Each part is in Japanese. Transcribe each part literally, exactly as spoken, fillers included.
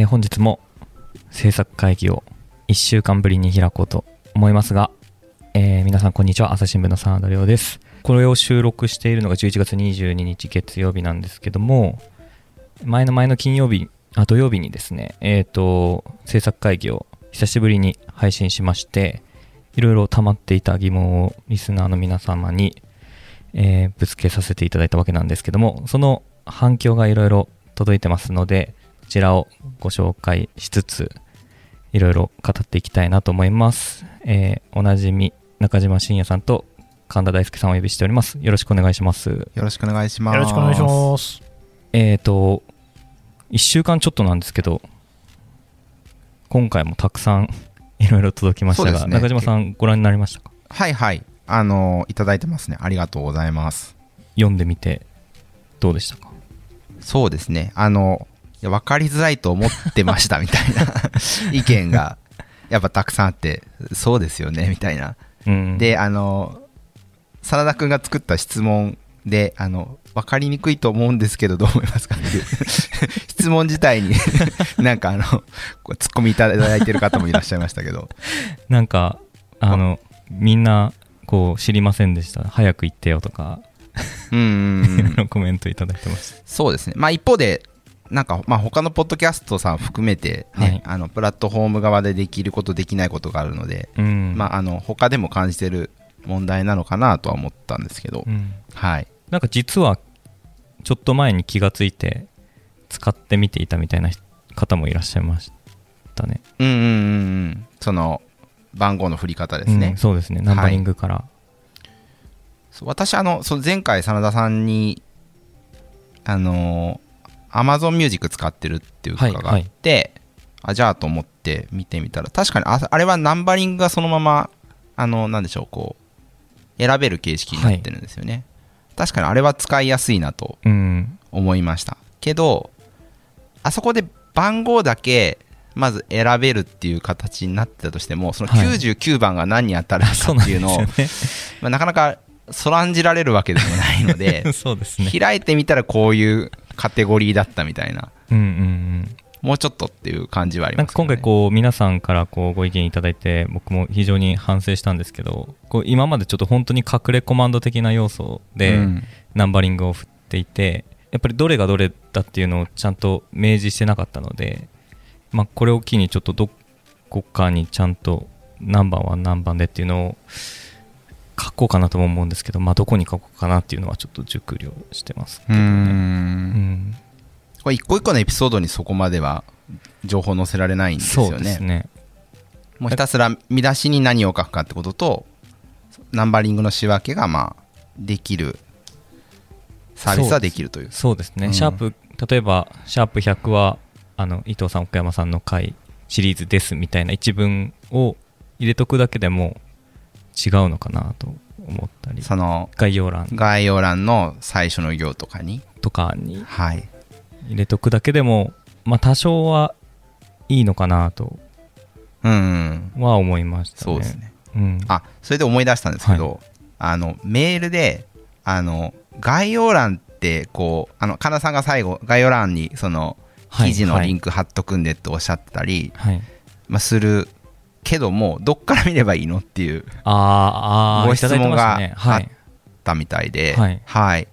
えー、本日も制作会議をいっしゅうかんぶりに開こうと思いますが、えー、皆さんこんにちは。朝日新聞の真田亮です。これを収録しているのがじゅういちがつにじゅうににち月曜日なんですけども、前の前の金曜日あ土曜日にですね、えーと制作会議を久しぶりに配信しまして、いろいろ溜まっていた疑問をリスナーの皆様に、えー、ぶつけさせていただいたわけなんですけども、その反響がいろいろ届いてますので、こちらをご紹介しつついろいろ語っていきたいなと思います。えー、おなじみ中島信也さんと神田大輔さんをお呼びしております。よろしくお願いします。よろしくお願いします。よろしくお願いします。えーといっしゅうかんちょっとなんですけど、今回もたくさんいろいろ届きましたが、ね、中島さんご覧になりましたか？はいはい、あのいただいてますね。ありがとうございます。読んでみてどうでしたか？そうですね、あの分かりづらいと思ってましたみたいな意見がやっぱたくさんあって、そうですよねみたいな、うん、であの真田くんが作った質問で、あの分かりにくいと思うんですけどどう思いますかっていう質問自体になんかあのツッコミいただいてる方もいらっしゃいましたけどなんかあのみんなこう知りませんでした、早く言ってよとかうんうん、うん、コメントいただいてます。そうですね、まあ、一方でなんかまあ他のポッドキャストさん含めて、ね、はい、あのプラットフォーム側でできることできないことがあるので、うん、まあ、あの他でも感じてる問題なのかなとは思ったんですけど、うん、はい、なんか実はちょっと前に気がついて使ってみていたみたいな方もいらっしゃいましたね。うんうんうん、その番号の振り方ですね、うん、そうですね、ナンバリングから、はい、そう私あのその前回真田さんにあのーAmazon Music 使ってるっていうかがあって、はいはい、あじゃあと思って見てみたら、確かに あ, あれはナンバリングがそのままあのなんでしょう、こう選べる形式になってるんですよね、はい、確かにあれは使いやすいなと思いました、うん、けどあそこで番号だけまず選べるっていう形になってたとしても、そのきゅうじゅうきゅうばんが何に当たるかっていうのを、はい、 な, ねまあ、なかなかそらんじられるわけでもないの で, そうです、ね、開いてみたらこういうカテゴリーだったみたいな、うんうんうん、もうちょっとっていう感じはありますね。なんか今回こう皆さんからこうご意見いただいて、僕も非常に反省したんですけど、こう今までちょっと本当に隠れコマンド的な要素でナンバリングを振っていて、うん、やっぱりどれがどれだっていうのをちゃんと明示してなかったので、まあ、これを機にちょっとどこかにちゃんと何番は何番でっていうのを書こうかなとも思うんですけど、まあ、どこに書こうかなっていうのはちょっと熟慮してますけどね。うん、うん、これ一個一個のエピソードにそこまでは情報載せられないんですよね。そうですね、もうひたすら見出しに何を書くかってこととナンバリングの仕分けがまあできるサービスはできるという。そうですね、うん、シャープ例えばシャープひゃくはあの伊藤さん奥山さんの回シリーズですみたいな一文を入れとくだけでも違うのかなと思ったり、その概要欄概要欄の最初の行とかにとかに、はい、入れとくだけでも、まあ、多少はいいのかなとは思いましたね。うんうん、そうですね、うん、あそれで思い出したんですけど、はい、あのメールであの概要欄ってこうあの神田さんが最後概要欄にその記事のリンク貼っとくんでっておっしゃってたり、はいはい、まあ、するけどもどっから見ればいいのっていうああご質問があったみたいで、はいはいはい、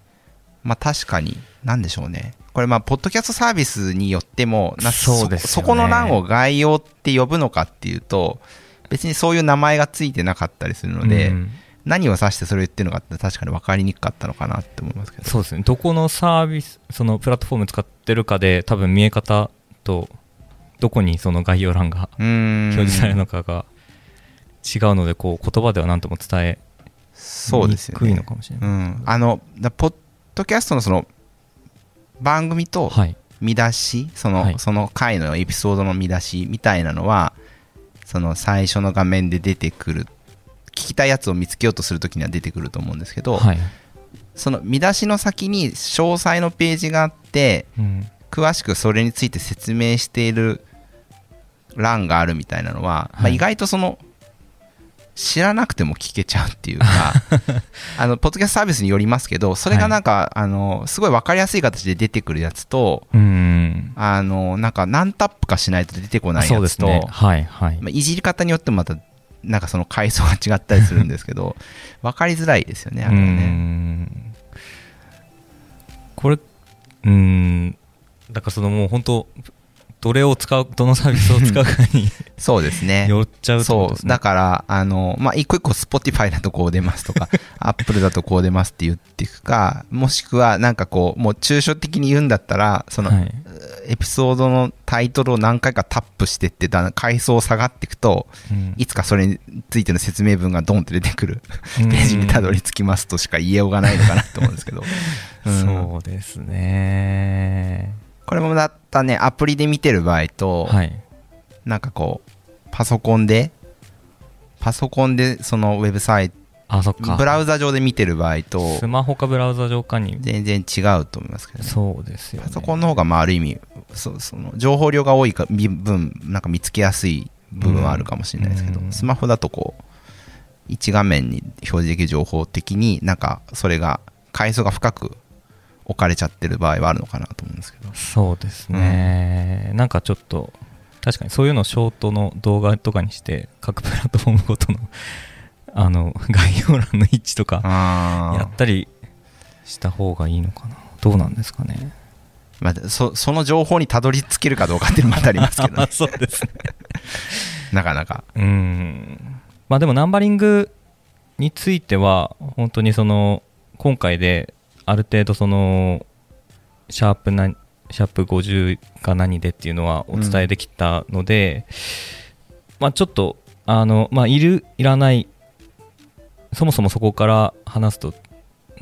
まあ確かに何でしょうね、これまあポッドキャストサービスによってもな そ, うです、ね、そ, そこの欄を概要って呼ぶのかっていうと別にそういう名前がついてなかったりするので、うん、何を指してそれを言ってるのかって確かに分かりにくかったのかなって思いますけど。そうですね、どこのサービスそのプラットフォーム使ってるかで多分見え方とどこにその概要欄が表示されるのかが違うので、こう言葉では何とも伝えにくいのかもしれない。そうですよね、うん、あのポッドキャストのその番組と見出し、はい、その、はい、その回のエピソードの見出しみたいなのはその最初の画面で出てくる、聞きたいやつを見つけようとするときには出てくると思うんですけど、はい、その見出しの先に詳細のページがあって、うん、詳しくそれについて説明している欄があるみたいなのは、はい、まあ、意外とその知らなくても聞けちゃうっていうかあのポッドキャストサービスによりますけど、それがなんか、はい、あのすごい分かりやすい形で出てくるやつと、うん、あのなんか何タップかしないと出てこないやつと、そうですね、はいはい、まあ、いじり方によってもまたなんかその階層が違ったりするんですけど分かりづらいですよね、あれはね。うん、これ、うん、だからそのもう本当どれを使う、どのサービスを使うかにそうですね、寄っちゃうってことですね。そうだからあの、まあ、一個一個 Spotify だとこう出ますとかApple だとこう出ますって言っていくか、もしくはなんかこうもう抽象的に言うんだったらその、はい、エピソードのタイトルを何回かタップしてってだ階層を下がっていくと、うん、いつかそれについての説明文がドンって出てくるページにたどり着きますとしか言いようがないのかなと思うんですけどうん、そうですね。これもだったね、アプリで見てる場合と、はい、なんかこうパソコンでパソコンでそのウェブサイト、あ、そっか、ブラウザ上で見てる場合と、スマホかブラウザ上かに全然違うと思いますけどね。そうですよね。パソコンの方がまあある意味 そ, その情報量が多いか分なんか見つけやすい部分はあるかもしれないですけど、うん、スマホだとこう一画面に表示できる情報的になんかそれが階層が深く置かれちゃってる場合はあるのかなと思うんですけど。そうですね、うん、なんかちょっと確かにそういうのをショートの動画とかにして各プラットフォームごとのあの概要欄の位置とかやったりした方がいいのかな、どうなんですかね。まあ、そ, その情報にたどり着けるかどうかっていうのもまたありますけどねそうですねなかなか、うん、まあでもナンバリングについては本当にその今回である程度そのシャープなシャープごじゅうが何でっていうのはお伝えできたので、うん、まあ、ちょっとあの、まあ、いるいらない、そもそもそこから話すと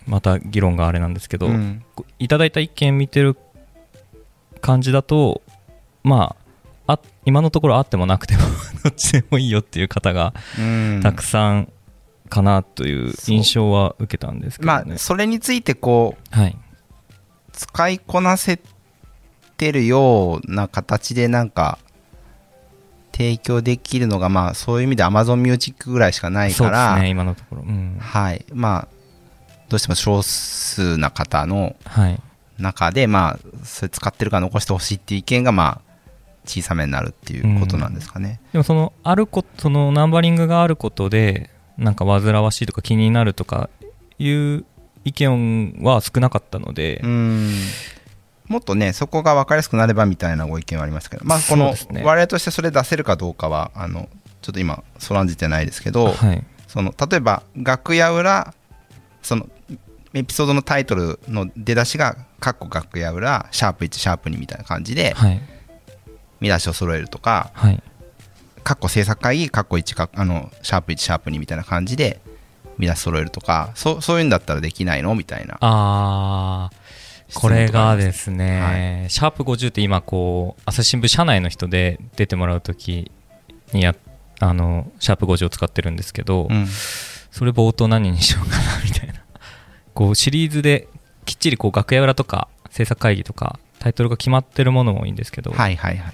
また議論があれなんですけど、うん、いただいた意見見てる感じだと、まあ、あ今のところあってもなくてもどっちでもいいよっていう方がたくさん、うん、かなという印象は受けたんですけどね。まあ、それについてこう、はい、使いこなせてるような形でなんか提供できるのが、まあ、そういう意味で Amazon Music ぐらいしかないから、そうですね、今のところ、うん、はい、まあ、どうしても少数な方の中で、はい、まあ、それ使ってるから残してほしいっていう意見が、まあ、小さめになるっていうことなんですかね、うん、でもそのあること、そのナンバリングがあることでなんか煩わしいとか気になるとかいう意見は少なかったので、うーん、もっとねそこが分かりやすくなればみたいなご意見はありますけど、まあ、この我々としてそれ出せるかどうかはあのちょっと今そらんじてないですけど、はい、その例えば楽屋裏、そのエピソードのタイトルの出だしがかっこ楽屋裏シャープいちシャープにみたいな感じで、はい、見出しを揃えるとか、はい、カッコ制作会議カッコいちあのシャープいちシャープにみたいな感じで見出し揃えるとか、 そ, そういうんだったらできないのみたいな。ああ、これがですね、はい、シャープごじゅうって今こう朝日新聞社内の人で出てもらうときにやあのシャープごじゅうを使ってるんですけど、うん、それ冒頭何にしようかなみたいなこうシリーズできっちりこう楽屋裏とか制作会議とかタイトルが決まってるものもいいんですけど、はいはいはい、いわ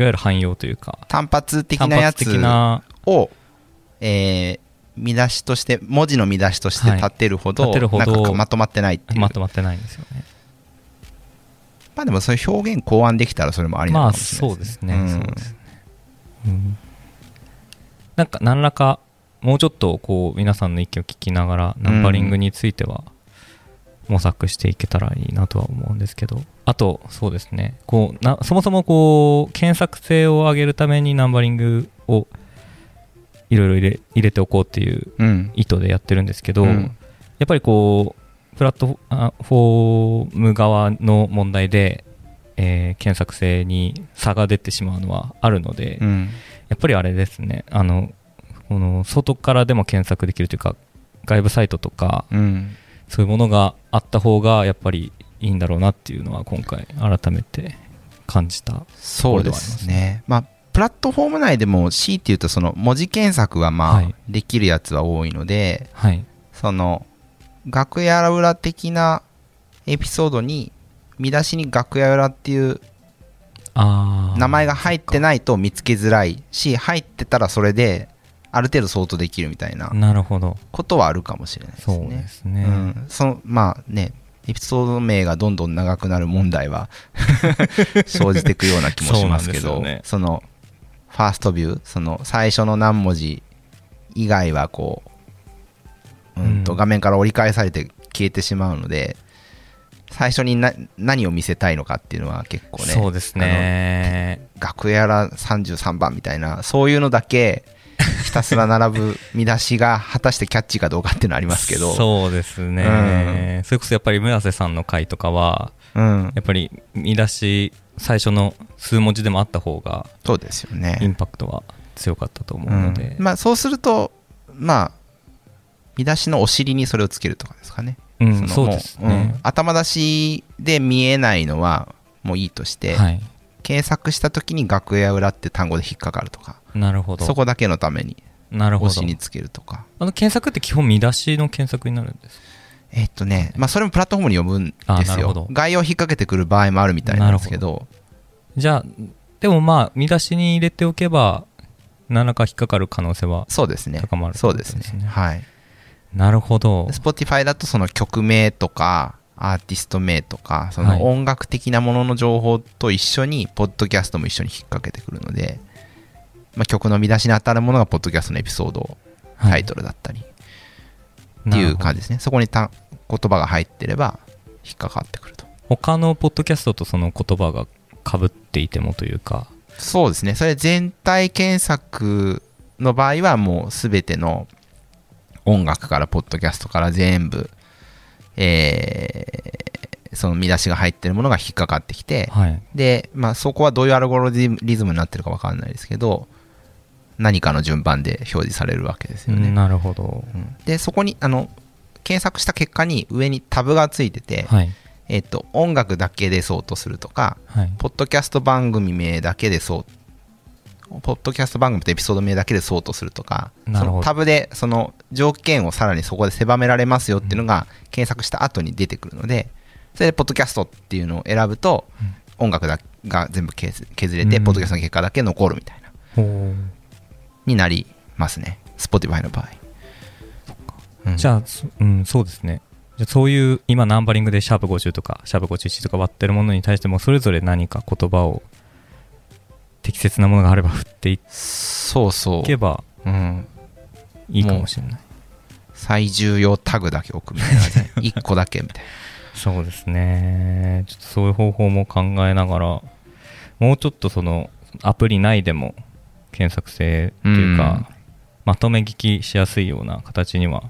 ゆる汎用というか単発的なやつを、えー、見出しとして文字の見出しとして立てるほど、はい、立てるほどなんかまとまってないっていう、まとまってないんですよね。まあでもそういう表現考案できたらそれもありなのかもしれないですね。まあそうですね、うん、そうですね、うん、なんか何らかもうちょっとこう皆さんの意見を聞きながらナンバリングについては模索していけたらいいなとは思うんですけど、あとそうですね、こうなそもそもこう検索性を上げるためにナンバリングをいろいろ入れ、入れておこうっていう意図でやってるんですけど、うんうん、やっぱりこうプラットフォーム側の問題で、えー、検索性に差が出てしまうのはあるので、うん、やっぱりあれですね、あのこの外からでも検索できるというか外部サイトとか、うん、そういうものがあった方がやっぱりいいんだろうなっていうのは今回改めて感じたところではありますね。そうですね、まあ、プラットフォーム内でも C っていうとその文字検索がまあ、はい、できるやつは多いので、はい、その楽屋裏的なエピソードに見出しに楽屋裏っていう名前が入ってないと見つけづらいし、入ってたらそれである程度相当できるみたいなことはあるかもしれないですね。そうですね、うん、そのまあねエピソード名がどんどん長くなる問題は生じていくような気もしますけど、 そ, す、ね、そのファーストビュー、その最初の何文字以外はこう、うん、と画面から折り返されて消えてしまうので、最初にな何を見せたいのかっていうのは結構 ね, そうですね、あの楽屋らさんじゅうさんばんみたいな、そういうのだけひたすら並ぶ見出しが果たしてキャッチかどうかっていうのはありますけどそうですね、うん、それこそやっぱり村瀬さんの回とかは、うん、やっぱり見出し最初の数文字でもあった方がそうですよね、インパクトは強かったと思うので、うんまあ、そうすると、まあ、見出しのお尻にそれをつけるとかですかね、うん、そのそうですね、うん、頭出しで見えないのはもういいとして、はい、検索した時に楽屋裏って単語で引っかかるとか、なるほど、そこだけのために推しにつけるとか。あの検索って基本見出しの検索になるんですか？えっとね、まあ、それもプラットフォームに読むんですよ。概要を引っ掛けてくる場合もあるみたいなんですけど、じゃあでもまあ見出しに入れておけば何らか引っかかる可能性は高まる。そうですね、はい、なるほど。 Spotify だとその曲名とかアーティスト名とかその音楽的なものの情報と一緒にポッドキャストも一緒に引っ掛けてくるので、まあ、曲の見出しに当たるものがポッドキャストのエピソードタイトルだったりっていう感じですね、はい、そこにた言葉が入ってれば引っかかってくると。他のポッドキャストとその言葉が被っていてもというか。そうですね、それ全体検索の場合はもうすべての音楽からポッドキャストから全部、えー、その見出しが入ってるものが引っかかってきて、はい、で、まあ、そこはどういうアルゴリズムになってるか分かんないですけど何かの順番で表示されるわけですよね。なるほど、うん、でそこにあの検索した結果に上にタブがついてて、はい、えーと、音楽だけでそうとするとか、はい、ポッドキャスト番組名だけでそうポッドキャスト番組とエピソード名だけでそうとするとか、なるほど、そのタブでその条件をさらにそこで狭められますよっていうのが検索した後に出てくるので、それでポッドキャストっていうのを選ぶと音楽だが全部削れて、うん、ポッドキャストの結果だけ残るみたいな、うん、になりますね、Spotifyの場合。そっか、うん、じゃあ、うん、そうですね。じゃあそういう今ナンバリングでシャープごじゅうとかシャープごじゅういちとか割ってるものに対してもそれぞれ何か言葉を適切なものがあれば振っていけば、そうそう、うん、いいかもしれない。最重要タグだけ置くみたいないっこだけみたいなそうですね、ちょっとそういう方法も考えながらもうちょっとそのアプリ内でも検索性というか、うん、まとめ聞きしやすいような形には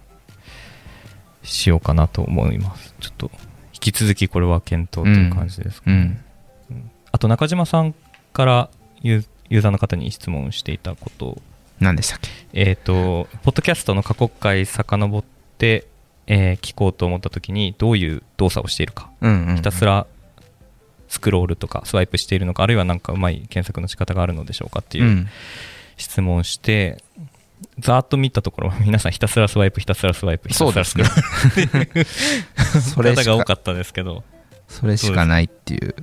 しようかなと思います。ちょっと引き続きこれは検討という感じですかね、うんうん、あと中島さんからユーザーの方に質問していたことを何でしたっけ？えーと、ポッドキャストの過去回遡って、えー、聞こうと思った時にどういう動作をしているか、うんうんうん、ひたすらスクロールとかスワイプしているのか、あるいはなんかうまい検索の仕方があるのでしょうかっていう質問をして、うん、ざーっと見たところ皆さんひたすらスワイプひたすらスワイプひたすらスクロールっていう方が多かったですけど、それしかないっていう。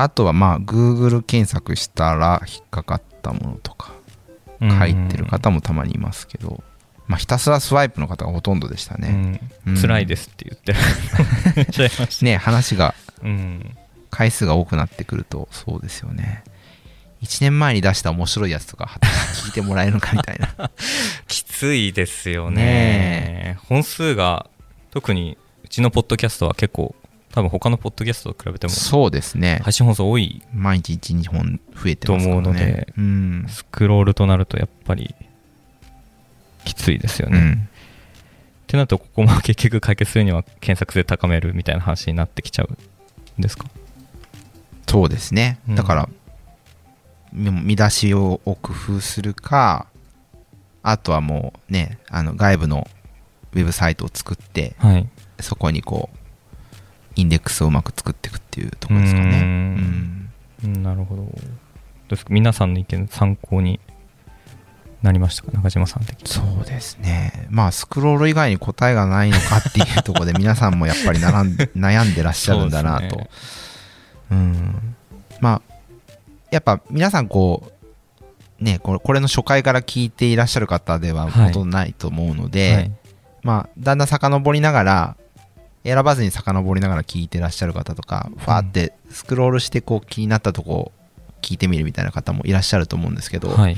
あとはまあ Google 検索したら引っかかったものとか書いてる方もたまにいますけど、うんうん、まあ、ひたすらスワイプの方がほとんどでしたね、うんうん、辛いですって言って言っちゃいましたね。話が回数が多くなってくるとそうですよね。いちねんまえに出した面白いやつとか果たして聞いてもらえるのかみたいなきついですよ ね, ね本数が。特にうちのポッドキャストは結構多分他のポッドキャストと比べてもそうですね、配信本数多い、毎日 いち,に 本増えてますからねと思うので、うん、スクロールとなるとやっぱりきついですよね、うん、ってなるとここも結局解決するには検索性高めるみたいな話になってきちゃうんですか？そうですね、だから、うん、見出しを工夫するか、あとはもうね、あの外部のウェブサイトを作って、はい、そこにこうインデックスをうまく作っていくっていうところですかね。うん、うん、なるほど。どうですか、皆さんの意見参考になりましたか、中島さん的に。そうですね、まあスクロール以外に答えがないのかっていうところで皆さんもやっぱりならん悩んでらっしゃるんだなと、ね、うん、まあやっぱ皆さんこうね、これ、これの初回から聞いていらっしゃる方ではほとんどないと思うので、はいはい、まあ、だんだん遡りながら、選ばずに遡りながら聞いてらっしゃる方とか、ファーってスクロールしてこう気になったとこ聞いてみるみたいな方もいらっしゃると思うんですけど、はい、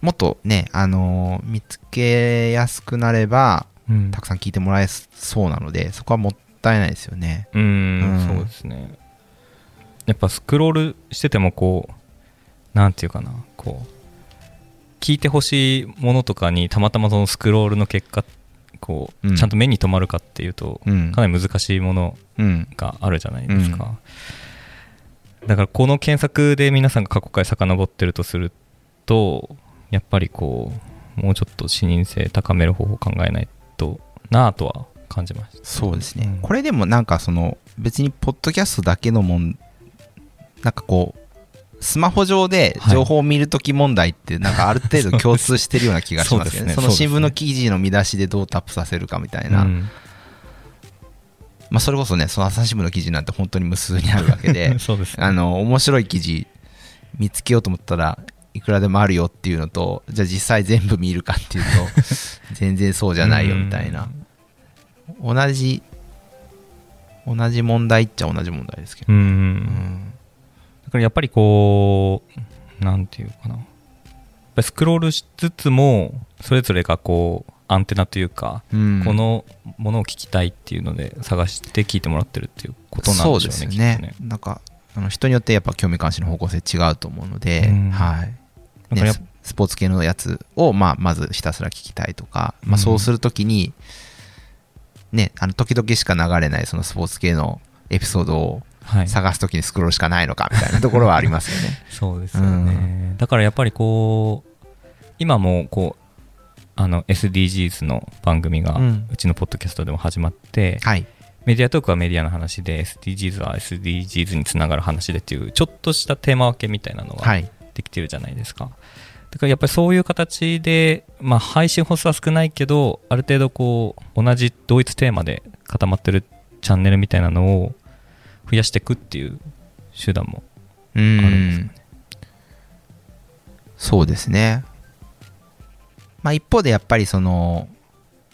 もっとね、あのー、見つけやすくなれば、うん、たくさん聞いてもらえそうなので、そこはもったいないですよね。うーん、うん、そうですね。やっぱスクロールしててもこう、なんていうかな、こう聞いてほしいものとかにたまたまそのスクロールの結果こう、うん、ちゃんと目に留まるかっていうと、うん、かなり難しいものがあるじゃないですか、うん、だからこの検索で皆さんが過去回遡ってるとすると、やっぱりこうもうちょっと視認性高める方法を考えないとなぁとは感じました。そうですね、うん、これでもなんかその別にポッドキャストだけのもん、なんかこうスマホ上で情報を見るとき問題ってなんかある程度共通してるような気がしますよね。はい、その新聞の記事の見出しでどうタップさせるかみたいな、うん、まあ、それこそね、その朝日新聞の記事なんて本当に無数にあるわけで、そうですね、あの面白い記事見つけようと思ったらいくらでもあるよっていうのと、じゃあ実際全部見るかっていうと全然そうじゃないよみたいな、うん、同じ同じ問題っちゃ同じ問題ですけど、ね、うん、うん、やっぱりこうなんていうかな、やっぱりスクロールしつつもそれぞれがこうアンテナというか、うん、このものを聞きたいっていうので探して聞いてもらってるっていうことなんでしょうね。そうですね、きっとね、なんかあの人によってやっぱ興味関心の方向性違うと思うので、うん、はい、ね、スポーツ系のやつを、まあ、まずひたすら聞きたいとか、まあ、そうするときに、うん、ね、あの時々しか流れないそのスポーツ系のエピソードをはい、探すときにスクロールしかないのかみたいなところはありますよね。そうですよね、うん、だからやっぱりこう今もこうあの エスディージーズ の番組がうちのポッドキャストでも始まって、うん、はい、メディアトークはメディアの話で エスディージーズ は エスディージーズ につながる話でっていうちょっとしたテーマ分けみたいなのができてるじゃないですか、はい、だからやっぱりそういう形で、まあ、配信本数は少ないけどある程度こう同じ同一テーマで固まってるチャンネルみたいなのを増やしていくっていう手段もあるんですかね。そうですね、まあ、一方でやっぱりその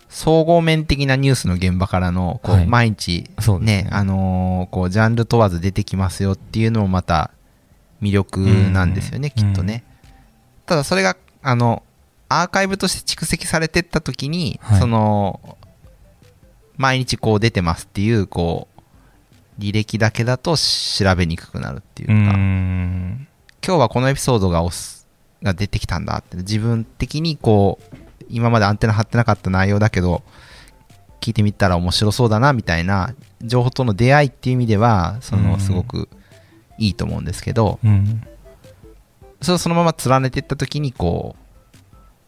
総合面的なニュースの現場からのこう毎日、はい、ね、ね、あのー、こうジャンル問わず出てきますよっていうのもまた魅力なんですよね、きっとね。ただそれがあのアーカイブとして蓄積されてった時に、はい、その毎日こう出てますっていうこう履歴だけだと調べにくくなるっていうか、うーん、今日はこのエピソードがおすが出てきたんだって自分的にこう今までアンテナ張ってなかった内容だけど聞いてみたら面白そうだなみたいな情報との出会いっていう意味ではそのすごくいいと思うんですけど、うん、それをそのまま連ねていった時にこ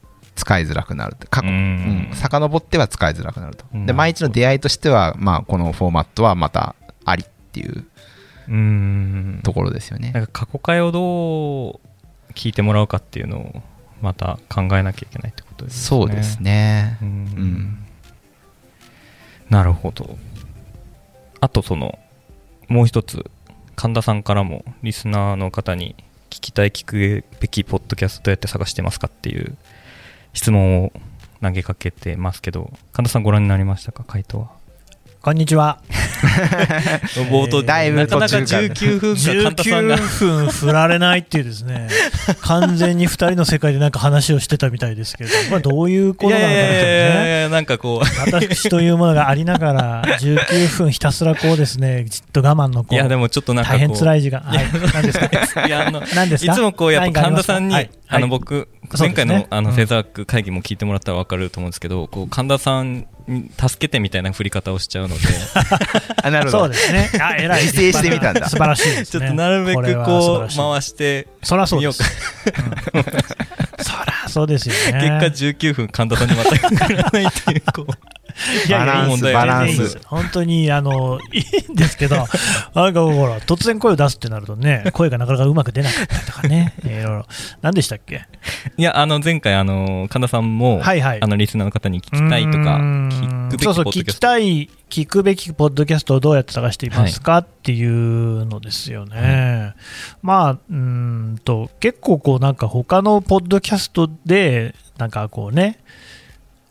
う使いづらくなる、過去、うん、うん、遡っては使いづらくなると。で、毎日の出会いとしては、まあ、このフォーマットはまたありっていうところですよね。なんか過去回をどう聞いてもらうかっていうのをまた考えなきゃいけないってことですね。そうですね、うん、うん、なるほど。あとそのもう一つ神田さんからもリスナーの方に聞きたい聞くべきポッドキャストどうやって探してますかっていう質問を投げかけてますけど、神田さんご覧になりましたか、回答は。こんにちは。冒頭、えー、だいぶ途中からなかなかじゅうきゅうふんか、じゅうきゅうふん振られないっていうですね、完全にふたりの世界でなんか話をしてたみたいですけど、まあ、どういうことなのかなとね、なんかこう私というものがありながらじゅうきゅうふんひたすらこうですね、じっと我慢のこう、いやでもちょっとなんかこう大変辛い時間、はい、何ですか、いやあの何ですか、いつもこうやっぱ神田さんに、はい、あの僕、はい、前回のあのセザーク会議も聞いてもらったら分かると思うんですけど、こう神田さん助けてみたいな振り方をしちゃうのであ、なるほど、そうですね、あ、偉い、自制してみたんだ、素晴らしいですね。ちょっとなるべくこう回してみようか、うん、そらそうですよね。結果じゅうきゅうふん神田さんにまた振らないっていうこうバランスバランス本当にあのいいんですけど、なんかほら突然声を出すってなるとね、声がなかなかうまく出なかったとかね、いろいろ。何でしたっけ。いや、あの前回あの神田さんも、はいはい、あのリスナーの方に聞きたいとか、聞くべきポッドキャスト、そうそう、聞きたい聞くべきポッドキャストをどうやって探していますか、はい、っていうのですよね、うん、まあうーんと結構こうなんか他のポッドキャストでなんかこうね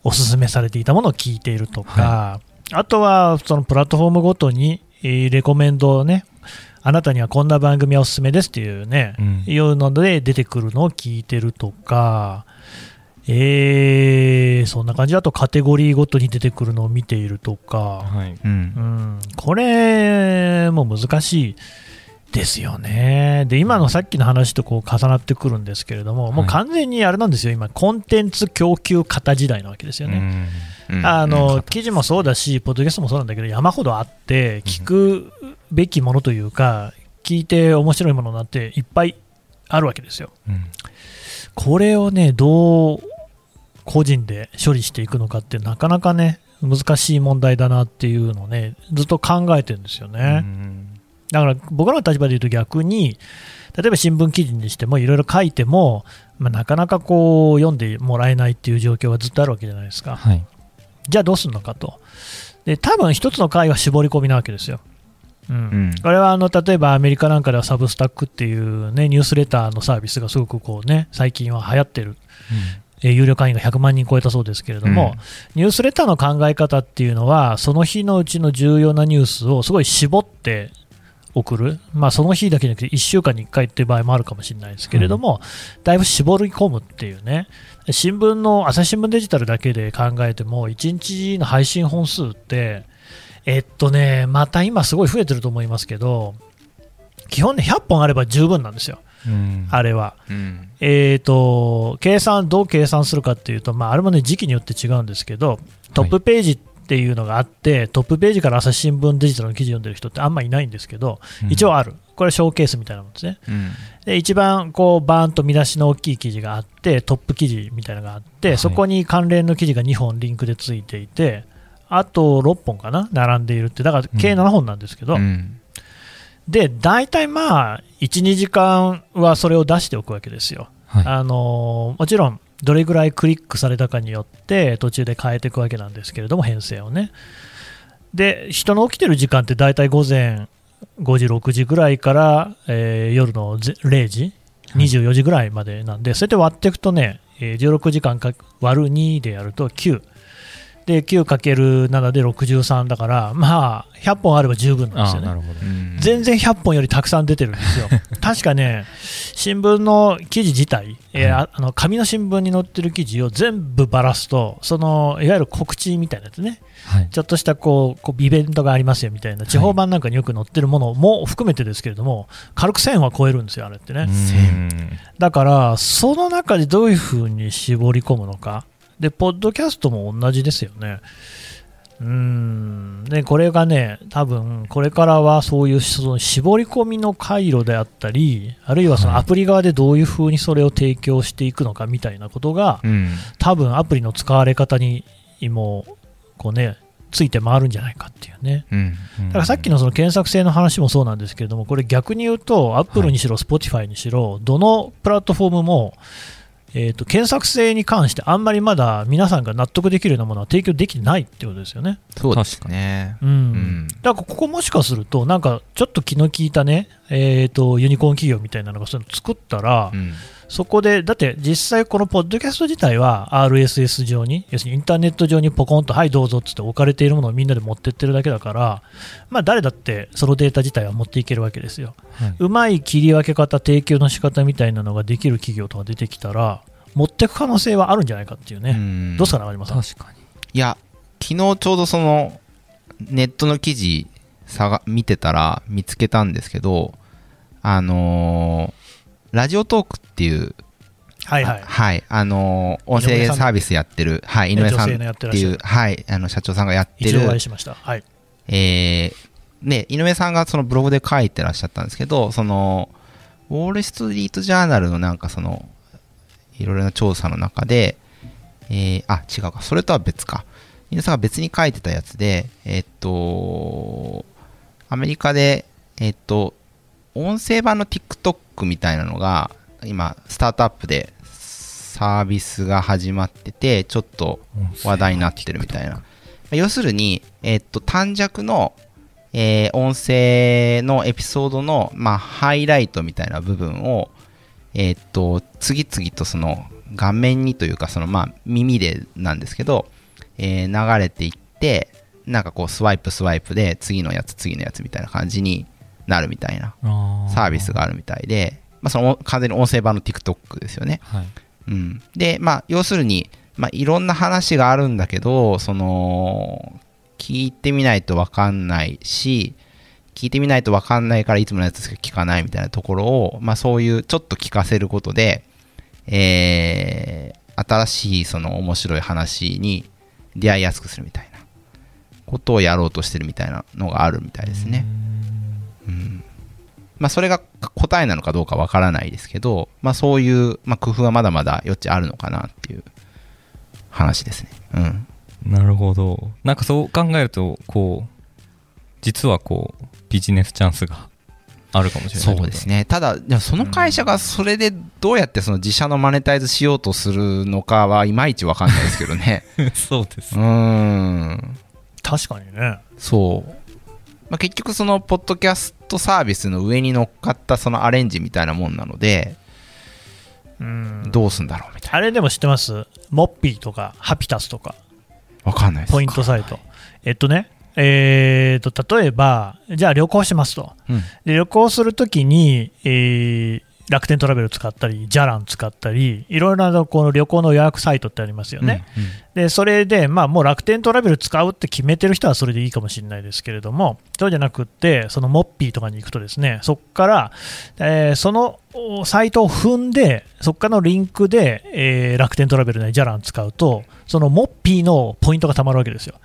おすすめされていたものを聞いているとか、はい、あとはそのプラットフォームごとにレコメンドをね、あなたにはこんな番組はおすすめですっていうね、うん、いうので出てくるのを聞いてるとか、えー、そんな感じだとカテゴリーごとに出てくるのを見ているとか、はいうん、これも難しいですよね。で今のさっきの話とこう重なってくるんですけれども、もう完全にあれなんですよ、今コンテンツ供給型時代なわけですよね。あの記事もそうだしポッドキャストもそうなんだけど、山ほどあって聞くべきものというか、聞いて面白いものなんていっぱいあるわけですよ。これをねどう個人で処理していくのかってなかなかね難しい問題だなっていうのをねずっと考えてるんですよね。だから僕らの立場で言うと逆に、例えば新聞記事にしてもいろいろ書いても、まあ、なかなかこう読んでもらえないっていう状況はずっとあるわけじゃないですか、はい、じゃあどうするのかと。で多分一つの回は絞り込みなわけですよ、うんうん、これはあの例えばアメリカなんかではサブスタックっていう、ね、ニュースレターのサービスがすごくこう、ね、最近は流行ってる、うんえー、有料会員がひゃくまんにん超えたそうですけれども、うん、ニュースレターの考え方っていうのはその日のうちの重要なニュースをすごい絞って送る、まあ、その日だけじゃなくていっしゅうかんにいっかいっていう場合もあるかもしれないですけれども、うん、だいぶ絞り込むっていうね。新聞の朝日新聞デジタルだけで考えてもいちにちの配信本数ってえっとねまた今すごい増えてると思いますけど、基本ねひゃっぽんあれば十分なんですよ、うん、あれは、うん、えーと計算どう計算するかっていうと、まあ、あれもね時期によって違うんですけど、トップページって、はいっていうのがあって、トップページから朝日新聞デジタルの記事読んでる人ってあんまりいないんですけど、一応ある、これはショーケースみたいなもんですね、うん、で一番こうバーンと見出しの大きい記事があって、トップ記事みたいなのがあって、はい、そこに関連の記事がにほんリンクでついていて、あとろっぽんかな並んでいるって、だから計ななほんなんですけど、うんうん、で大体まあ いちにじかんはそれを出しておくわけですよ、はい、あのもちろんどれぐらいクリックされたかによって途中で変えていくわけなんですけれども、編成をね。で人の起きてる時間ってだいたいごぜんごじろくじぐらいから、えー、夜のれいじにじゅうよじぐらいまでなんで、それで割っていくとね、えー、じゅうろくじかんか割るにでやるときゅうで きゅうかけるなな でろくじゅうさんだから、まあひゃっぽんあれば十分なんですよね。あ、なるほど。全然ひゃっぽんよりたくさん出てるんですよ確かね新聞の記事自体、えー、あの紙の新聞に載ってる記事を全部ばらすと、そのいわゆる告知みたいなやつね、はい、ちょっとしたこう、こうイベントがありますよみたいな地方版なんかによく載ってるものも含めてですけれども、軽くせんは超えるんですよあれってね。だからその中でどういうふうに絞り込むのかで、ポッドキャストも同じですよね。うーんでこれがね多分これからはそういうその絞り込みの回路であったり、あるいはそのアプリ側でどういう風にそれを提供していくのかみたいなことが、うん、多分アプリの使われ方にもこうねついて回るんじゃないかっていうね、うんうん、だからさっきのその検索性の話もそうなんですけれども、これ逆に言うとアップルにしろ Spotify にしろ、はい、どのプラットフォームもえーと、検索性に関してあんまりまだ皆さんが納得できるようなものは提供できてないってことですよね。そうですね、うんうん、だからここもしかするとなんかちょっと気の利いたね、えーと、ユニコーン企業みたいなのがそういうの作ったら、うん、そこでだって実際このポッドキャスト自体は アールエスエス 上に、要するにインターネット上にポコンとはいどうぞっつって置かれているものをみんなで持ってってるだけだから、まあ、誰だってそのデータ自体は持っていけるわけですよ、はい、うまい切り分け方提供の仕方みたいなのができる企業とか出てきたら持っていく可能性はあるんじゃないかっていうね。うどうですかね、中島さん。確かに。いや昨日ちょうどそのネットの記事探見てたら見つけたんですけど、あのー、ラジオトークっていう、はいはいはい、あのー、音声サービスやってる、はい、井上さんっていう、はい、あの社長さんがやってる、一応お会いしました、はい、えーね、井上さんがそのブログで書いてらっしゃったんですけど、そのウォール・ストリート・ジャーナルのなんかそのいろいろな調査の中で、えー、あ違うか、それとは別か、皆さんが別に書いてたやつで、えっと、アメリカで、えっと、音声版の TikTok みたいなのが、今、スタートアップでサービスが始まってて、ちょっと話題になってるみたいな。要するに、えっと、短尺の、えー、音声のエピソードの、まあ、ハイライトみたいな部分を、えっと、次々とその、画面にというか、その、まあ、耳でなんですけど、えー、流れていって、なんかこう、スワイプスワイプで、次のやつ、次のやつみたいな感じになるみたいなサービスがあるみたいで、まあ、その、完全に音声版の TikTok ですよね。はい。うん。で、まあ、要するに、まあ、いろんな話があるんだけど、その、聞いてみないとわかんないし、聞いてみないとわかんないから、いつものやつしか聞かないみたいなところを、まあ、そういう、ちょっと聞かせることで、えー、新しいその面白い話に出会いやすくするみたいなことをやろうとしてるみたいなのがあるみたいですね。うん。まあそれが答えなのかどうかわからないですけど、まあそういう、まあ、工夫はまだまだ余地あるのかなっていう話ですね。うん。なるほど。なんかそう考えるとこう実はこうビジネスチャンスが。あるかもしれない。そうですね。ただその会社がそれでどうやってその自社のマネタイズしようとするのかはいまいちわかんないですけどね。そうです、ね。うん。確かにね。そう。まあ、結局そのポッドキャストサービスの上に乗っかったそのアレンジみたいなもんなので、うんどうすんだろうみたいな。あれでも知ってます？モッピーとかハピタスとか。わかんないです。ポイントサイト。えっとね。えー、と例えばじゃあ旅行しますと、うん、で旅行するときに、えー、楽天トラベル使ったりじゃらん使ったりいろいろなこの旅行の予約サイトってありますよね、うんうん、でそれで、まあ、もう楽天トラベル使うって決めてる人はそれでいいかもしれないですけれどもそうじゃなくってそのモッピーとかに行くとですねそこから、えー、そのサイトを踏んでそこからのリンクで、えー、楽天トラベルなりじゃらん使うとそのモッピーのポイントがたまるわけですよ。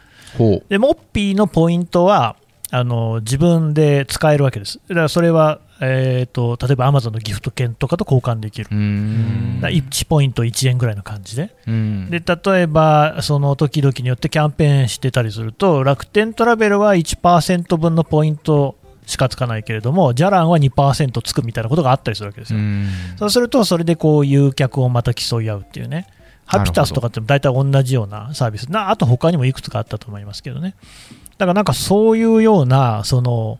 でモッピーのポイントはあの自分で使えるわけです。だからそれは、えー、と例えば Amazon のギフト券とかと交換できる。うーんだいちポイントいちえんぐらいの感じ で, うんで例えばその時々によってキャンペーンしてたりすると楽天トラベルは いちパーセント 分のポイントしかつかないけれどもじゃらんは にパーセント つくみたいなことがあったりするわけですよ。うんそうするとそれでこう誘客をまた競い合うっていうね。ハピタスとかって大体同じようなサービスなあと他にもいくつかあったと思いますけどね。だからなんかそういうようなその、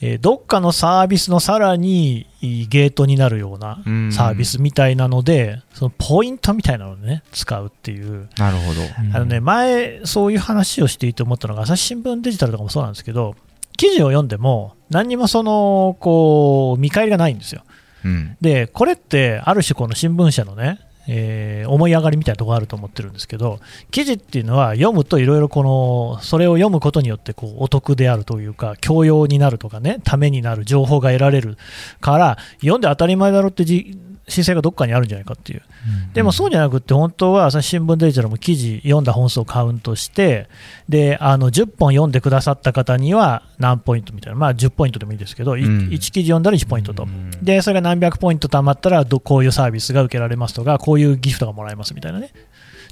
えー、どっかのサービスのさらにゲートになるようなサービスみたいなのでそのポイントみたいなのをね使うっていう。なるほど。あのね前そういう話をしていて思ったのが朝日新聞デジタルとかもそうなんですけど記事を読んでも何にもそのこう見返りがないんですよ、うん、でこれってある種この新聞社のねえー、思い上がりみたいなところがあると思ってるんですけど記事っていうのは読むといろいろこのそれを読むことによってこうお得であるというか教養になるとかねためになる情報が得られるから読んで当たり前だろってじ姿勢がどっかにあるんじゃないかっていう、うんうん、でもそうじゃなくって本当は朝日新聞デジタルも記事読んだ本数をカウントしてであのじゅっぽん読んでくださった方には何ポイントみたいな、まあ、じゅっポイントでもいいですけど、うん、いち, いち記事読んだらいちポイントと、うんうん、でそれが何百ポイントたまったらどこういうサービスが受けられますとかこういうギフトがもらえますみたいなね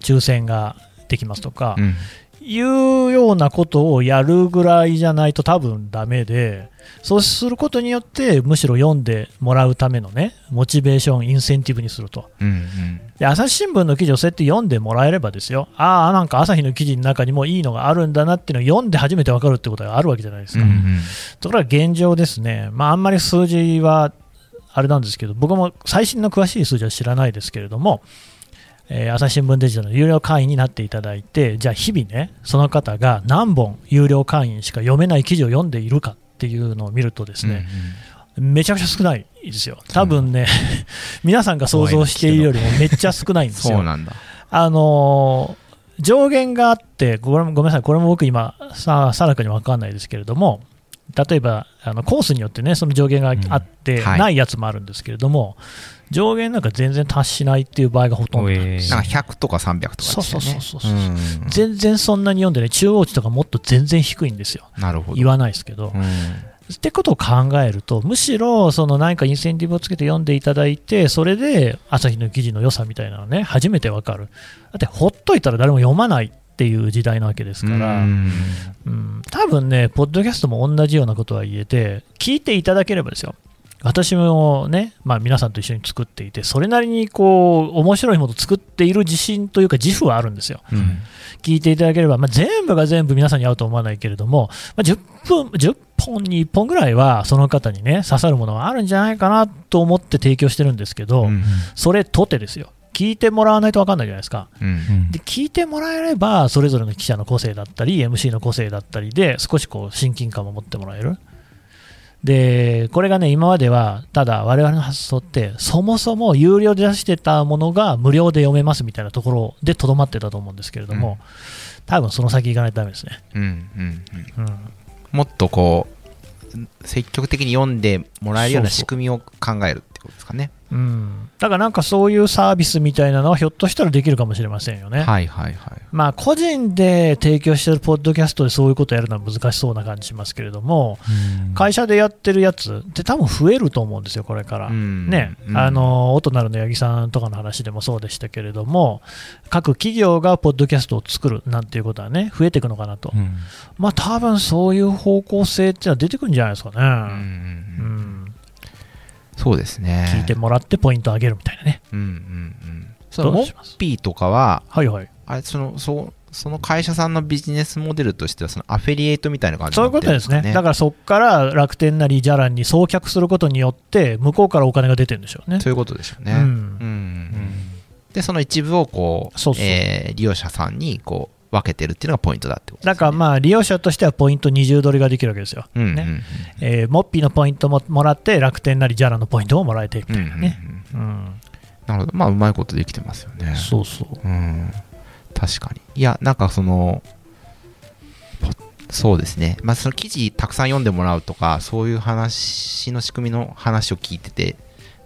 抽選ができますとか、うん、いうようなことをやるぐらいじゃないと多分ダメでそうすることによってむしろ読んでもらうためのねモチベーションインセンティブにすると、うんうん、で朝日新聞の記事をそうやって読んでもらえればですよああなんか朝日の記事の中にもいいのがあるんだなっていうのを読んで初めて分かるってことがあるわけじゃないですか、うんうん、ところが現状ですね、まあ、あんまり数字はあれなんですけど僕も最新の詳しい数字は知らないですけれどもえー、朝日新聞デジタルの有料会員になっていただいてじゃあ日々ねその方が何本有料会員しか読めない記事を読んでいるかっていうのを見るとですね、うんうん、めちゃくちゃ少ないですよ多分ね、うん、皆さんが想像しているよりもめっちゃ少ないんですよ。そうなんだ。あのー、上限があってごめんなさいこれも僕今さらかに分かんないですけれども例えばあのコースによってねその上限があって、うんはい、ないやつもあるんですけれども上限なんか全然達しないっていう場合がほとんどなんです、ね、なんかひゃくとかさんびゃくとかですよね。そうそうそうそう、うん、全然そんなに読んでね中央値とかもっと全然低いんですよ。なるほど。言わないですけど、うん、ってことを考えるとむしろその何かインセンティブをつけて読んでいただいてそれで朝日の記事の良さみたいなのね初めて分かる。だってほっといたら誰も読まないっっていう時代なわけですから、うん、うん、多分ねポッドキャストも同じようなことは言えて、聞いていただければですよ、私もね、まあ、皆さんと一緒に作っていて、それなりにこう面白いものを作っている自信というか自負はあるんですよ、うん、聞いていただければ、まあ、全部が全部皆さんに合うとは思わないけれども、まあ、じゅっぷんじゅっぽんにいっぽんぐらいはその方にね刺さるものはあるんじゃないかなと思って提供してるんですけど、うん、それとてですよ、聞いてもらわないと分かんないじゃないですか、うんうん、で聞いてもらえればそれぞれの記者の個性だったり エムシー の個性だったりで少しこう親近感も持ってもらえる。でこれがね、今まではただ我々の発想ってそもそも有料で出してたものが無料で読めますみたいなところでとどまってたと思うんですけれども、うん、多分その先行かないとダメですね、うんうんうんうん、もっとこう積極的に読んでもらえるような仕組みを考えるってことですかね。そうそう、うん、だからなんかそういうサービスみたいなのはひょっとしたらできるかもしれませんよね。はいはいはい、まあ、個人で提供しているポッドキャストでそういうことをやるのは難しそうな感じしますけれども、うん、会社でやってるやつって多分増えると思うんですよこれから、うんね、あのオトナルの八木さんとかの話でもそうでしたけれども、各企業がポッドキャストを作るなんていうことはね増えていくのかなと、うん、まあ多分そういう方向性ってのは出てくるんじゃないですかね、うんうん、そうですね、聞いてもらってポイント上げるみたいなね、うんうんうん、そのモッピーとかは、はいはい、あれそのそその会社さんのビジネスモデルとしてはそのアフィリエイトみたいな感じになってるんですかね。そういうことですね。だからそこから楽天なりじゃらんに送客することによって向こうからお金が出てるんでしょうね。そういうことでしょうね、うんうんうん、でその一部をこう、そうそう、えー、利用者さんにこう分けてるっていうのがポイントだってことですね。だからまあ利用者としてはポイントにじゅうドルができるわけですよ、うんうんうんねえー、モッピーのポイントももらって楽天なりジャラのポイントももらえてみたいなね、うんうんうんうん、なるほど、まあうまいことできてますよね。そうそう、うん、確かに、いやなんかそのそうですね、まあ、その記事たくさん読んでもらうとかそういう話の仕組みの話を聞いてて、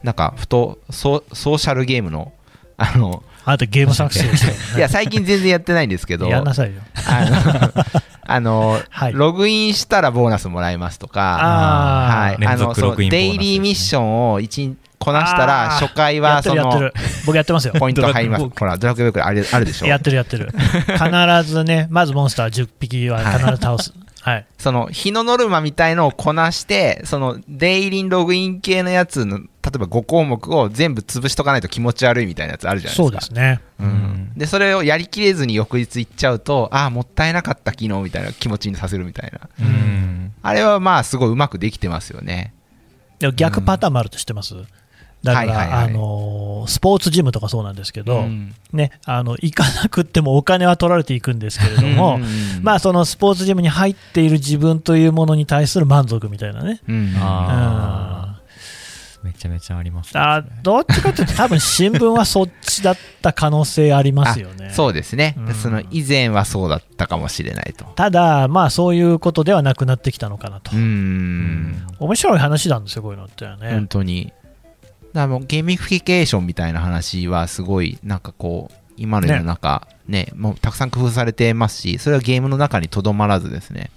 なんかふとソ、ソーシャルゲームのあのあとゲーム作成していや最近全然やってないんですけどやんなさいよあのあの、はい、ログインしたらボーナスもらえますとか、あ、はい、連続ログインボーナスですね。あのデイリーミッションをいちにちこなしたら初回はそのやってるやってる、僕やってますよポイント入ります。ほらドラクエブックあれあるでしょやってるやってる必ずね、まずモンスターじゅっぴきは必ず倒すはい、その日のノルマみたいのをこなして、そのデイリンログイン系のやつの例えばご項目を全部潰しとかないと気持ち悪いみたいなやつあるじゃないですか。そうですね、うん、でそれをやりきれずに翌日行っちゃうと、ああもったいなかった昨日みたいな気持ちにさせるみたいな、うん、あれはまあすごいうまくできてますよね。でも逆パターンもあると知ってます、うんだから、はいはいはい、あのー、スポーツジムとかそうなんですけど、うんね、あの行かなくってもお金は取られていくんですけれどもまあそのスポーツジムに入っている自分というものに対する満足みたいなね、うん、あめちゃめちゃあります、ね、あどっちかというと多分新聞はそっちだった可能性ありますよねそうですね、うん、その以前はそうだったかもしれないと。ただまあそういうことではなくなってきたのかなと。うん、うん、面白い話なんですよこういうのってはね本当に。だもうゲーミフィケーションみたいな話はすごいなんかこう今の世の中 ね, ねもうたくさん工夫されてますし、それはゲームの中にとどまらずですね、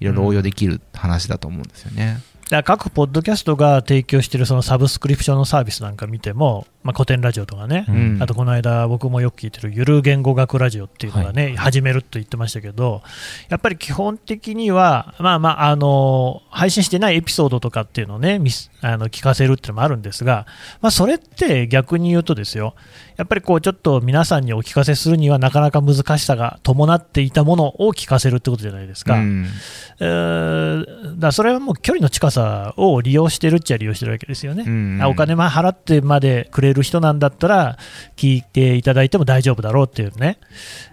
いろいろ応用できる話だと思うんですよね、うん、だから各ポッドキャストが提供しているそのサブスクリプションのサービスなんか見ても、まあ、古典ラジオとかね、うん、あとこの間僕もよく聞いてるゆる言語学ラジオっていうのがね、はい、始めると言ってましたけど、やっぱり基本的には、まあまああの配信してないエピソードとかっていうのを、ね、あの聞かせるっていうのもあるんですが、まあ、それって逆に言うとですよ、やっぱりこうちょっと皆さんにお聞かせするにはなかなか難しさが伴っていたものを聞かせるってことじゃないですか、うん、えー、だからそれはもう距離の近さを利用してるっちゃ利用してるわけですよね、うんうん、お金払ってまでくれる人なんだったら聞いていただいても大丈夫だろうっていうね。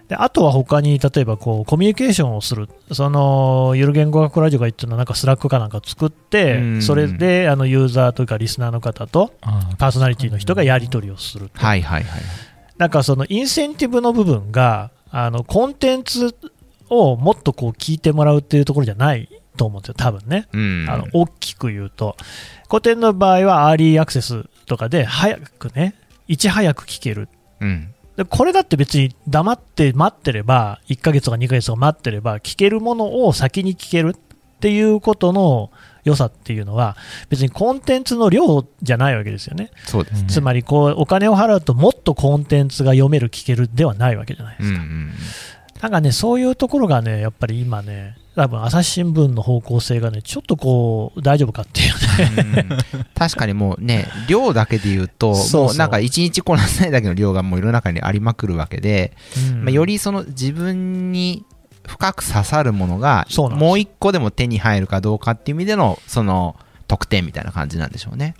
であとは他に例えばこうコミュニケーションをする、そのゆる言語学ラジオが言ってるのはなんかスラックかなんか作って、うんうん、それであのユーザーというかリスナーの方とパーソナリティの人がやり取りをすると、はいはいはい、なんかそのインセンティブの部分があのコンテンツをもっとこう聞いてもらうっていうところじゃないと思うんですよ多分ね、うん、あの大きく言うと古典の場合はアーリーアクセスとかで早くねいち早く聞ける、うん、でこれだって別に黙って待ってればいっかげつとかにかげつとか待ってれば聞けるものを先に聞けるっていうことの良さっていうのは別にコンテンツの量じゃないわけですよね。そうですね。つまりこうお金を払うともっとコンテンツが読める聞けるではないわけじゃないですか、うんうん、だなんかね、そういうところがね、やっぱり今ね、多分朝日新聞の方向性がね、ちょっとこう大丈夫かっていうね、うん、確かにもうね、量だけで言うと、そうそう、もうなんかいちにちこなせないだけの量がもう世の中にありまくるわけで、うん、まあ、よりその自分に深く刺さるものがもう一個でも手に入るかどうかっていう意味でのその得点みたいな感じなんでしょうね。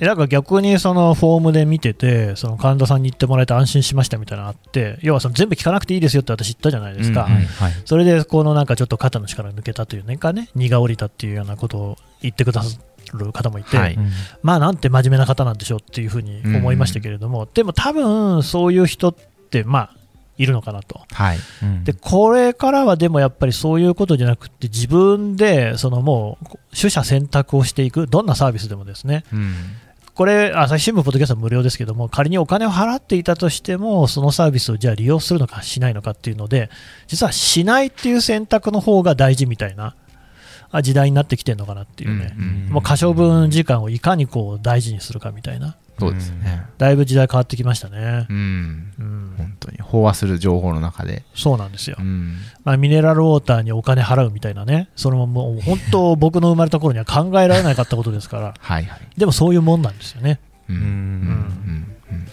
なんか逆にそのフォームで見てて、その神田さんに言ってもらえて安心しましたみたいなのがあって、要はその全部聞かなくていいですよって私言ったじゃないですか、うん、はいはい、それでこのなんかちょっと肩の力抜けたというかね、荷が下りたっていうようなことを言ってくださる方もいて、はい、まあなんて真面目な方なんでしょうっていうふうに思いましたけれども、うん、でも多分そういう人ってまあいるのかなと、はい、うん、でこれからはでもやっぱりそういうことじゃなくて、自分でそのもう取捨選択をしていく、どんなサービスでもですね、うん、これ朝日新聞ポッドキャストは無料ですけども、仮にお金を払っていたとしても、そのサービスをじゃあ利用するのかしないのかっていうので、実はしないっていう選択の方が大事みたいな時代になってきてるのかなっていうね、うんうんうん、もう可処分時間をいかにこう大事にするかみたいな、そうですね、だいぶ時代変わってきましたね、うんうん、本当に飽和する情報の中で、そうなんですよ、うん、まあ、ミネラルウォーターにお金払うみたいなね、それももう本当僕の生まれた頃には考えられなかったことですからはい、はい、でもそういうもんなんですよね、うんうんうんうん、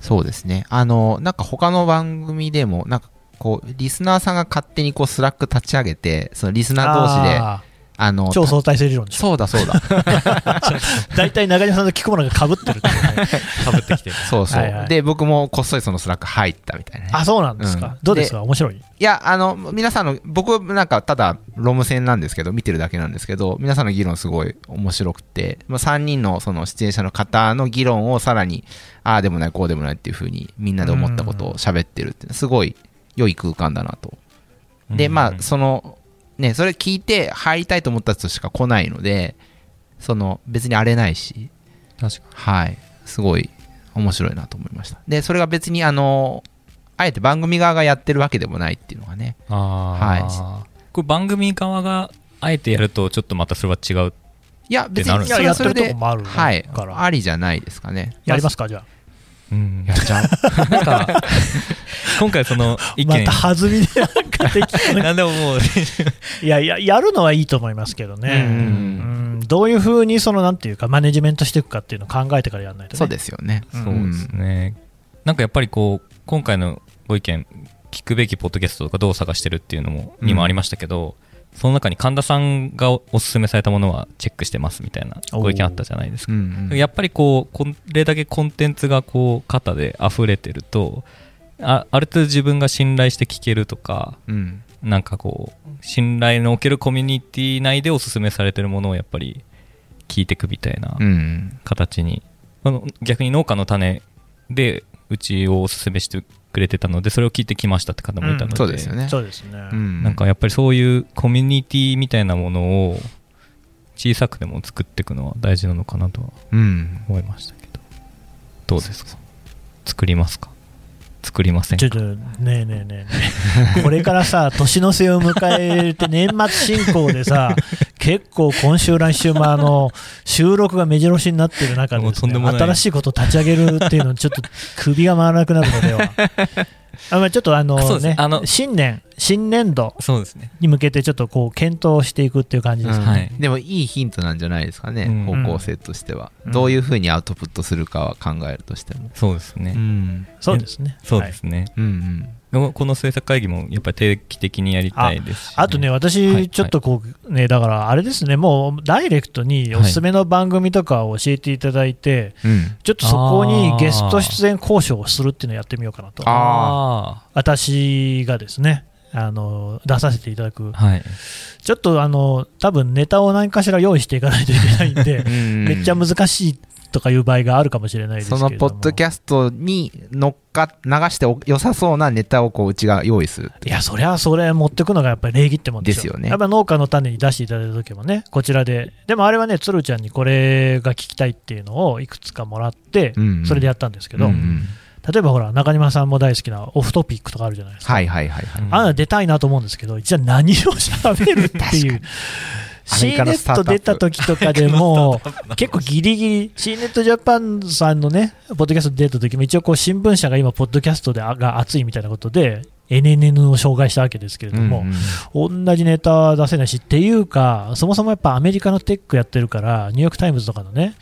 そうですね、あのなんか他の番組でもなんかこうリスナーさんが勝手にこうスラック立ち上げて、そのリスナー同士であの超相対性理論でしょ。そうだそうだだいたい中島さんと菊村が被ってるって、ね、被ってきてるそうそう、はいはい、で僕もこっそりそのスラック入ったみたいな、ね、あ、そうなんですか、うん、どうですか、面白い。いや、あの皆さんの、僕なんかただロム線なんですけど見てるだけなんですけど、皆さんの議論すごい面白くて、まあ、さんにんのその出演者の方の議論をさらにああでもないこうでもないっていう風にみんなで思ったことを喋ってるって、すごい良い空間だなと。でまあそのね、それ聞いて入りたいと思った人しか来ないので、その別に荒れないし、確かに、はい、すごい面白いなと思いました。でそれが別にあのあえて番組側がやってるわけでもないっていうのがね、あ、はい、これ番組側があえてやるとちょっとまたそれは違うってなるんですか。いや別に、いや、やってるとこもあるから、はい、ありじゃないですかね。やりますか、じゃあ、うん、やっちゃうなんか今回その意見また弾みでなんかできないなんでももういやいや、やるのはいいと思いますけどね、うんうんうん、どういうふうにそのなんていうかマネジメントしていくかっていうのを考えてからやらないとね。そうですよね、うん、そうですね。なんかやっぱりこう今回のご意見聞くべきポッドキャストとかどう探してるっていうのも今ありましたけど、うん、その中に神田さんがおすすめされたものはチェックしてますみたいなご意見あったじゃないですか、うんうん、やっぱりこうこれだけコンテンツがこう肩で溢れてると、あ, ある程度自分が信頼して聞けるとか、うん、なんかこう信頼のおけるコミュニティ内でおすすめされてるものをやっぱり聞いていくみたいな形に、うん、あの逆に農家の種でうちをおすすめしてくれてたので、それを聞いてきましたって方もいたので、うん、そうですよね、そうですね、なんかやっぱりそういうコミュニティみたいなものを小さくでも作っていくのは大事なのかなとは思いましたけど、うん、どうですか、作りますか、作りませんか。ちょっとねえねえねえねこれからさ年の瀬を迎えて年末進行でさ結構今週来週もあの収録が目白押しになってる中 で, です、ね、新しいことを立ち上げるっていうのにちょっと首が回らなくなるのではあ、まあ、ちょっとあのね、あの新年新年度に向けてちょっとこう検討していくっていう感じですね、うん、はい、でもいいヒントなんじゃないですかね、うん、方向性としては、うん、どういうふうにアウトプットするかは考えるとしても、そうですね、うん、そうですね、そうですね、はい、うんうん、この制作会議もやっぱり定期的にやりたいですし、ね、あ, あとね私ちょっとこうね、はいはい、だからあれですね、もうダイレクトにおすすめの番組とかを教えていただいて、はい、ちょっとそこにゲスト出演交渉をするっていうのをやってみようかなと。あ、私がですねあの出させていただく、はい、ちょっとあの多分ネタを何かしら用意していかないといけないんでんめっちゃ難しいとかいう場合があるかもしれないですけども、そのポッドキャストに乗っか流して良さそうなネタをこううちが用意する。いやそりゃそれ持ってくのがやっぱり礼儀ってもんですよ、ですよね。やっぱ農家の種に出していただいた時もね、こちらででもあれはね鶴ちゃんにこれが聞きたいっていうのをいくつかもらって、うんうん、それでやったんですけど、うんうん、例えばほら中島さんも大好きなオフトピックとかあるじゃないですか、はいはいはいはい、あの出たいなと思うんですけど、じゃあ何を喋るっていうC ネット出た時とかでも結構ギリギリ C ネットジャパンさんのねポッドキャスト出た時も一応こう新聞社が今ポッドキャストでが熱いみたいなことでエヌエヌエヌ を紹介したわけですけれども、うんうん、同じネタは出せないしっていうか、そもそもやっぱアメリカのテックやってるからニューヨークタイムズとかのね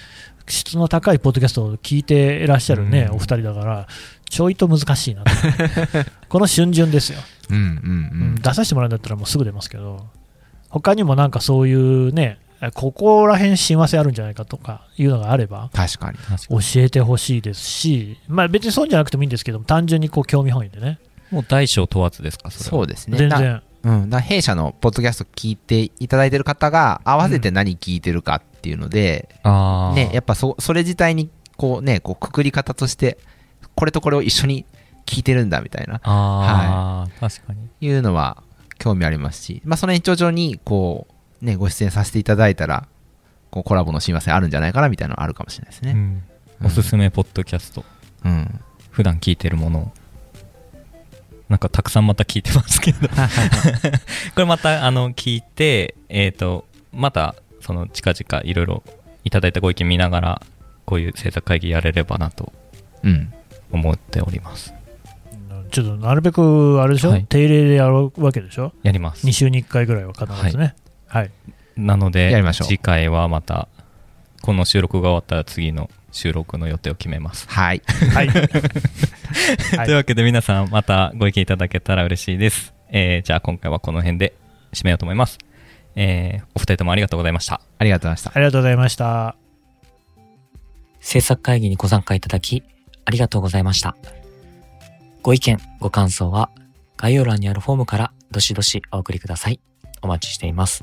質の高いポッドキャストを聞いていらっしゃるね、うんうん、お二人だからちょいと難しいなとこの春巡ですよ、うんうんうん、出させてもらうんだったらもうすぐ出ますけど、他にもなんかそういうねここら辺親和性あるんじゃないかとかいうのがあれば確かに教えてほしいですし、まあ、別にそうじゃなくてもいいんですけども、単純にこう興味本位でね、もう大小問わずですか、それは。そうですね、全然、うん、だ弊社のポッドキャスト聞いていただいている方が合わせて何聞いてるかっていうので、うんあね、やっぱ そ, それ自体にこう、ね、こうくくり方としてこれとこれを一緒に聞いてるんだみたいな、あ、はい、確かにいうのは興味ありますし、まあ、その延長上にこう、ね、ご出演させていただいたらこうコラボの親和性あるんじゃないかなみたいなのあるかもしれないですね、うんうん、おすすめポッドキャスト、うん、普段聞いてるものをなんかたくさんまた聞いてますけどこれまたあの聞いて、えーとまたその近々いろいろいただいたご意見見ながらこういう制作会議やれればなと思っております、うん、ちょっとなるべくあれでしょ、はい、定例でやるわけでしょ、やります、にしゅうにいっかいぐらいは必ずね、はい、はい、なのでやりましょう。次回はまたこの収録が終わったら次の収録の予定を決めます。はい、はい、というわけで皆さんまたご意見いただけたら嬉しいです、えー、じゃあ今回はこの辺で締めようと思います、えー、お二人ともありがとうございました。ありがとうございました。ありがとうございました。制作会議にご参加いただきありがとうございました。ご意見ご感想は概要欄にあるフォームからどしどしお送りください。お待ちしています。